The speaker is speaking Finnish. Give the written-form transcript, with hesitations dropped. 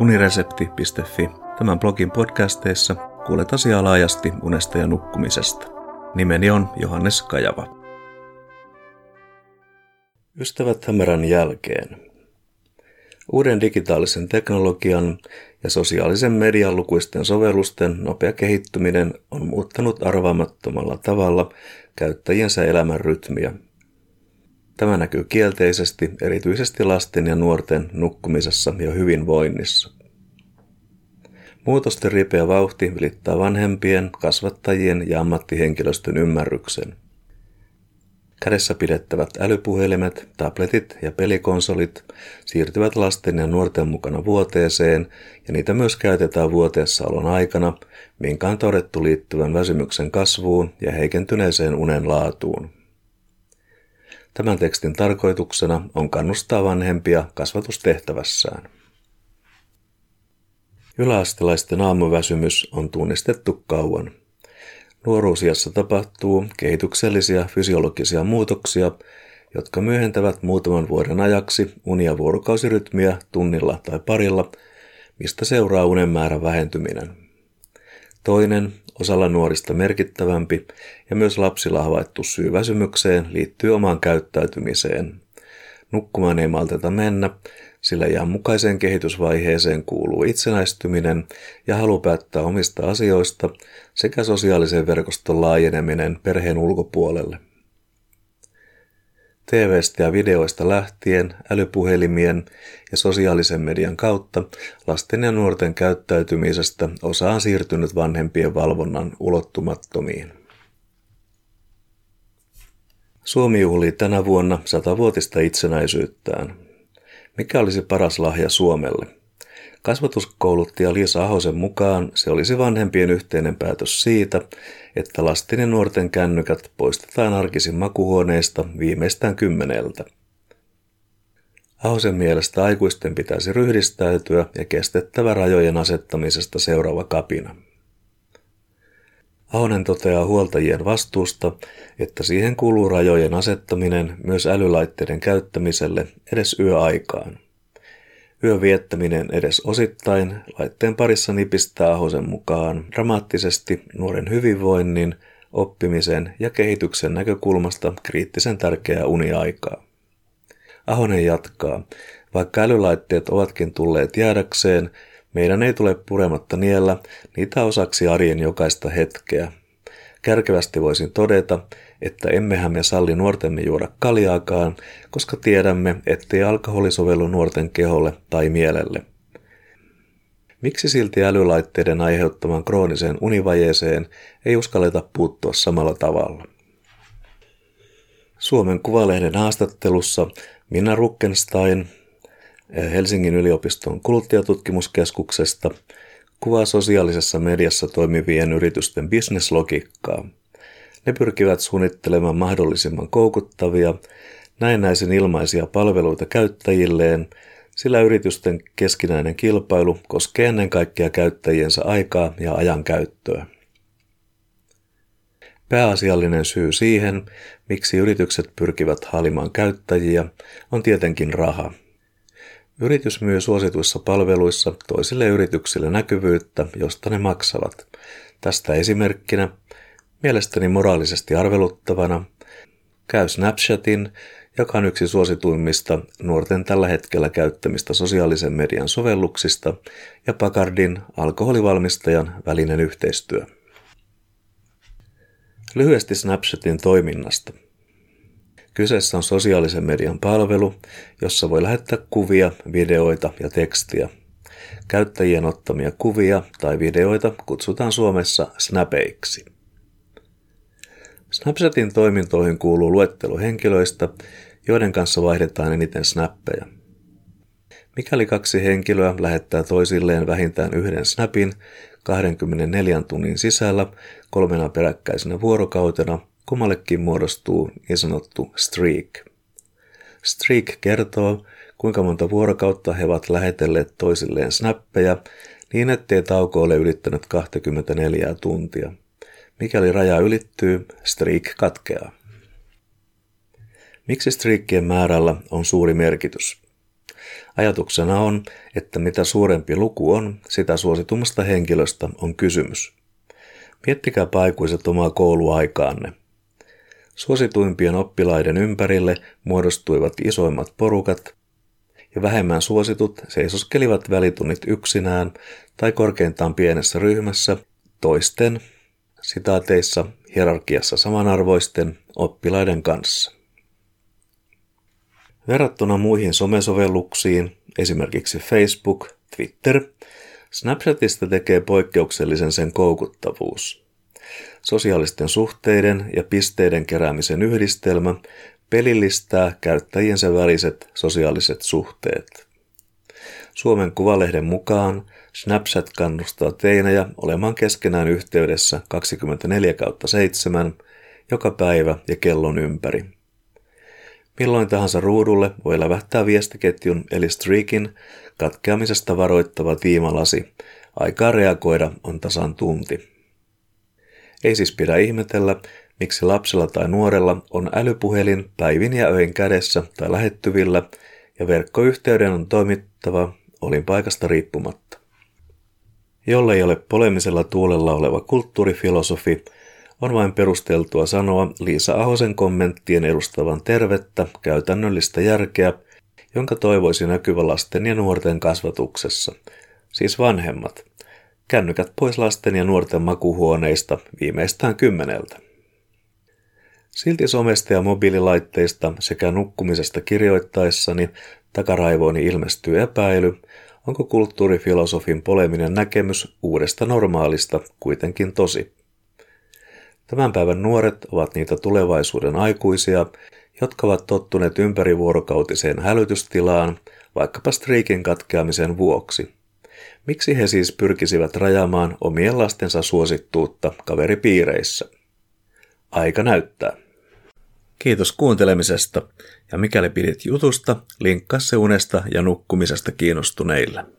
uniresepti.fi. Tämän blogin podcasteissa kuulet asiaa laajasti unesta ja nukkumisesta. Nimeni on Johannes Kajava. Ystävät hämärän jälkeen. Uuden digitaalisen teknologian ja sosiaalisen median lukuisten sovellusten nopea kehittyminen on muuttanut arvaamattomalla tavalla käyttäjiensä elämän rytmiä. Tämä näkyy kielteisesti erityisesti lasten ja nuorten nukkumisessa ja hyvinvoinnissa. Muutosten ripeä vauhti ylittää vanhempien, kasvattajien ja ammattihenkilöstön ymmärryksen. Kädessä pidettävät älypuhelimet, tabletit ja pelikonsolit siirtyvät lasten ja nuorten mukana vuoteeseen ja niitä myös käytetään vuoteessaolon aikana, minkä on todettu liittyvän väsymyksen kasvuun ja heikentyneeseen unen laatuun. Tämän tekstin tarkoituksena on kannustaa vanhempia kasvatustehtävässään. Yläastelaisten aamuväsymys on tunnistettu kauan. Nuoruusiässä tapahtuu kehityksellisiä fysiologisia muutoksia, jotka myöhentävät muutaman vuoden ajaksi unia vuorokausirytmiä tunnilla tai parilla, mistä seuraa unen määrän vähentyminen. Toinen, osalla nuorista merkittävämpi ja myös lapsilla havaittu syy väsymykseen liittyy omaan käyttäytymiseen. Nukkumaan ei malteta mennä, sillä iän mukaiseen kehitysvaiheeseen kuuluu itsenäistyminen ja halu päättää omista asioista sekä sosiaalisen verkoston laajeneminen perheen ulkopuolelle. TV:stä ja videoista lähtien, älypuhelimien ja sosiaalisen median kautta lasten ja nuorten käyttäytymisestä osa on siirtynyt vanhempien valvonnan ulottumattomiin. Suomi juhlii tänä vuonna 100-vuotista itsenäisyyttään. Mikä olisi paras lahja Suomelle? Kasvatuskouluttaja Liisa Ahosen mukaan se olisi vanhempien yhteinen päätös siitä, että lasten ja nuorten kännykät poistetaan arkisin makuhuoneista viimeistään 10:ltä. Ahosen mielestä aikuisten pitäisi ryhdistäytyä ja kestettävä rajojen asettamisesta seuraava kapina. Ahonen toteaa huoltajien vastuusta, että siihen kuuluu rajojen asettaminen myös älylaitteiden käyttämiselle edes yöaikaan. Yön viettäminen edes osittain laitteen parissa nipistää Ahosen mukaan dramaattisesti nuoren hyvinvoinnin, oppimisen ja kehityksen näkökulmasta kriittisen tärkeää uniaikaa. Ahonen jatkaa, vaikka älylaitteet ovatkin tulleet jäädäkseen, meidän ei tule purematta niellä niitä osaksi arjen jokaista hetkeä. Kärkevästi voisin todeta, että emmehän me salli nuortemme juoda kaljaakaan, koska tiedämme, ettei alkoholi sovellu nuorten keholle tai mielelle. Miksi silti älylaitteiden aiheuttamaan krooniseen univajeeseen ei uskalleta puuttua samalla tavalla? Suomen Kuvalehden haastattelussa Minna Ruckenstein Helsingin yliopiston kuluttajatutkimuskeskuksesta kuvaa sosiaalisessa mediassa toimivien yritysten bisneslogiikkaa. Ne pyrkivät suunnittelemaan mahdollisimman koukuttavia, näennäisen ilmaisia palveluita käyttäjilleen, sillä yritysten keskinäinen kilpailu koskee ennen kaikkea käyttäjiensä aikaa ja ajankäyttöä. Pääasiallinen syy siihen, miksi yritykset pyrkivät haalimaan käyttäjiä, on tietenkin raha. Yritys myy suosituissa palveluissa toisille yrityksille näkyvyyttä, josta ne maksavat. Tästä esimerkkinä, mielestäni moraalisesti arveluttavana, käy Snapchatin, joka on yksi suosituimmista nuorten tällä hetkellä käyttämistä sosiaalisen median sovelluksista, ja Packardin, alkoholivalmistajan, välinen yhteistyö. Lyhyesti Snapchatin toiminnasta. Kyseessä on sosiaalisen median palvelu, jossa voi lähettää kuvia, videoita ja tekstiä. Käyttäjien ottamia kuvia tai videoita kutsutaan Suomessa snapeiksi. Snapchatin toimintoihin kuuluu luettelo henkilöistä, joiden kanssa vaihdetaan eniten snappeja. Mikäli kaksi henkilöä lähettää toisilleen vähintään yhden snapin 24 tunnin sisällä 3 peräkkäisenä vuorokautena, kummallekin muodostuu niin sanottu streak. Streak kertoo, kuinka monta vuorokautta he ovat lähetelleet toisilleen snappeja niin, ettei tauko ole ylittänyt 24 tuntia. Mikäli raja ylittyy, streak katkeaa. Miksi streakien määrällä on suuri merkitys? Ajatuksena on, että mitä suurempi luku on, sitä suositummasta henkilöstä on kysymys. Miettikää aikuiset omaa kouluaikaanne. Suosituimpien oppilaiden ympärille muodostuivat isoimmat porukat, ja vähemmän suositut seisoskelivat välitunnit yksinään tai korkeintaan pienessä ryhmässä toisten, sitaateissa, hierarkiassa samanarvoisten oppilaiden kanssa. Verrattuna muihin somesovelluksiin, esimerkiksi Facebook, Twitter, Snapchatista tekee poikkeuksellisen sen koukuttavuus. Sosiaalisten suhteiden ja pisteiden keräämisen yhdistelmä pelillistää käyttäjiensä väliset sosiaaliset suhteet. Suomen Kuvalehden mukaan Snapchat kannustaa teinejä olemaan keskenään yhteydessä 24/7 joka päivä ja kellon ympäri. Milloin tahansa ruudulle voi lävähtää viestiketjun eli streakin katkeamisesta varoittava tiimalasi. Aikaa reagoida on tasan tunti. Ei siis pidä ihmetellä, miksi lapsella tai nuorella on älypuhelin päivin ja öin kädessä tai lähettyvillä ja verkkoyhteyden on toimittava olinpaikasta riippumatta. Jollei ole polemisella tuulella oleva kulttuurifilosofi, on vain perusteltua sanoa Liisa Ahosen kommenttien edustavan tervettä, käytännöllistä järkeä, jonka toivoisi näkyvä lasten ja nuorten kasvatuksessa, siis vanhemmat. Kännykät pois lasten ja nuorten makuhuoneista viimeistään 10. Silti somesta ja mobiililaitteista sekä nukkumisesta kirjoittaessani takaraivooni ilmestyy epäily, onko kulttuurifilosofin poleminen näkemys uudesta normaalista kuitenkin tosi. Tämän päivän nuoret ovat niitä tulevaisuuden aikuisia, jotka ovat tottuneet ympärivuorokautiseen hälytystilaan, vaikkapa striikin katkeamisen vuoksi. Miksi he siis pyrkisivät rajaamaan omien lastensa suosittuutta kaveripiireissä? Aika näyttää. Kiitos kuuntelemisesta, ja mikäli pidit jutusta, linkkaa se unesta ja nukkumisesta kiinnostuneille.